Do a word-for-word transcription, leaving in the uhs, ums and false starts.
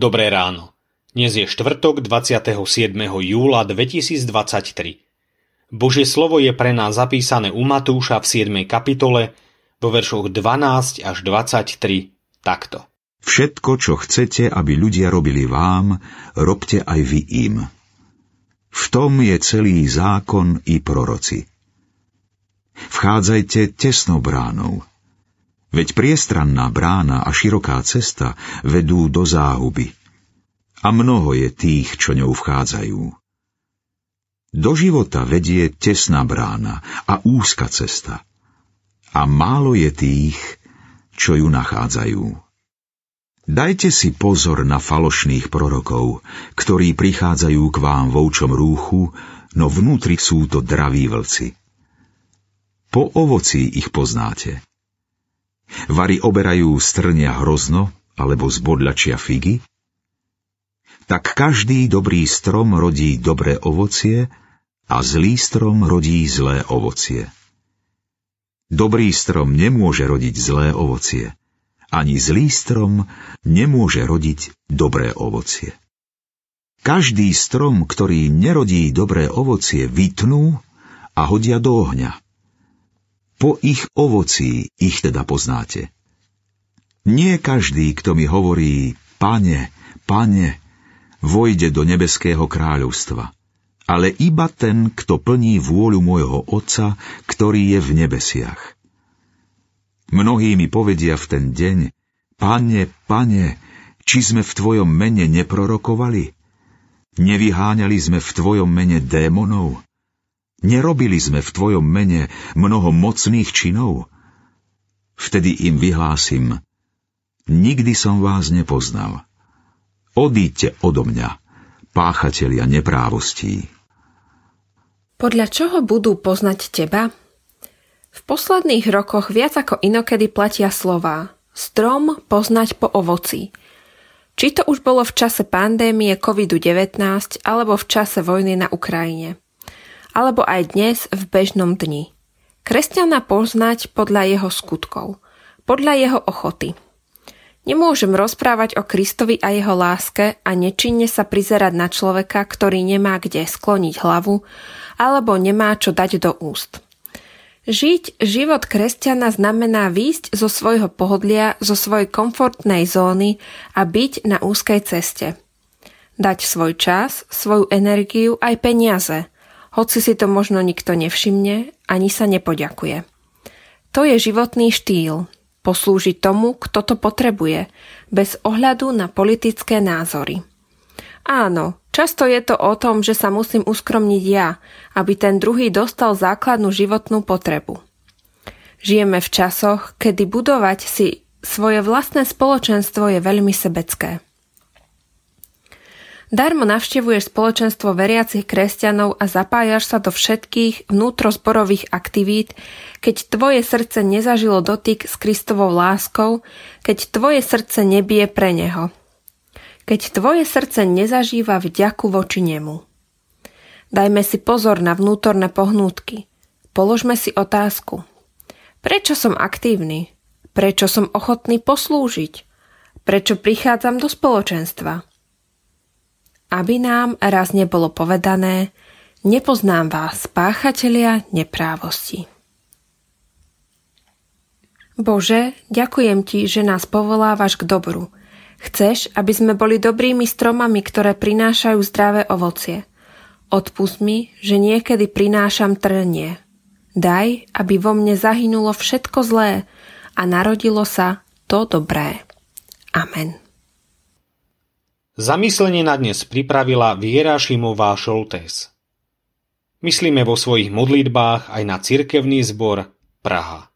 Dobré ráno. Dnes je štvrtok dvadsiateho siedmeho júla dvetisícdvadsaťtri. Božie slovo je pre nás zapísané u Matúša v siedmej kapitole vo veršoch dvanásť až dvadsaťtri takto. Všetko, čo chcete, aby ľudia robili vám, robte aj vy im. V tom je celý zákon i proroci. Vchádzajte tesnou bránou. Veď priestranná brána a široká cesta vedú do záhuby. A mnoho je tých, čo ňou vchádzajú. Do života vedie tesná brána a úzka cesta. A málo je tých, čo ju nachádzajú. Dajte si pozor na falošných prorokov, ktorí prichádzajú k vám v ovčom rúchu, no vnútri sú to draví vlci. Po ovoci ich poznáte. Vari oberajú z trnia hrozno alebo z bodľačia figy? Tak každý dobrý strom rodí dobré ovocie a zlý strom rodí zlé ovocie. Dobrý strom nemôže rodiť zlé ovocie, ani zlý strom nemôže rodiť dobré ovocie. Každý strom, ktorý nerodí dobré ovocie, vytnú a hodia do ohňa. Po ich ovocí ich teda poznáte. Nie každý, kto mi hovorí, Pane, Pane, vojde do nebeského kráľovstva, ale iba ten, kto plní vôľu môjho Otca, ktorý je v nebesiach. Mnohí mi povedia v ten deň, Pane, Pane, či sme v Tvojom mene neprorokovali? Nevyháňali sme v Tvojom mene démonov? Nerobili sme v Tvojom mene mnoho mocných činov? Vtedy im vyhlásim, nikdy som vás nepoznal. Odíďte odo mňa, páchatelia neprávostí. Podľa čoho budú poznať teba? V posledných rokoch viac ako inokedy platia slová strom poznať po ovoci. Či to už bolo v čase pandémie kovid devätnásť alebo v čase vojny na Ukrajine. Alebo aj dnes v bežnom dni. Kresťana poznať podľa jeho skutkov, podľa jeho ochoty. Nemôžem rozprávať o Kristovi a jeho láske a nečinne sa prizerať na človeka, ktorý nemá kde skloniť hlavu alebo nemá čo dať do úst. Žiť život kresťana znamená výjsť zo svojho pohodlia, zo svojej komfortnej zóny a byť na úzkej ceste. Dať svoj čas, svoju energiu aj peniaze, hoci si to možno nikto nevšimne, ani sa nepoďakuje. To je životný štýl. Poslúžiť tomu, kto to potrebuje, bez ohľadu na politické názory. Áno, často je to o tom, že sa musím uskromniť ja, aby ten druhý dostal základnú životnú potrebu. Žijeme v časoch, kedy budovať si svoje vlastné spoločenstvo je veľmi sebecké. Darmo navštevuješ spoločenstvo veriacich kresťanov a zapájaš sa do všetkých vnútrozborových aktivít, keď tvoje srdce nezažilo dotyk s Kristovou láskou, keď tvoje srdce nebije pre neho. Keď tvoje srdce nezažíva vďaku voči nemu. Dajme si pozor na vnútorné pohnútky. Položme si otázku. Prečo som aktívny? Prečo som ochotný poslúžiť? Prečo prichádzam do spoločenstva? Aby nám raz nebolo povedané, nepoznám vás, páchatelia neprávosti. Bože, ďakujem Ti, že nás povolávaš k dobru. Chceš, aby sme boli dobrými stromami, ktoré prinášajú zdravé ovocie. Odpusť mi, že niekedy prinášam trnie. Daj, aby vo mne zahynulo všetko zlé a narodilo sa to dobré. Amen. Zamyslenie na dnes pripravila Viera Šimová Šoltés. Myslíme vo svojich modlitbách aj na cirkevný zbor Praha.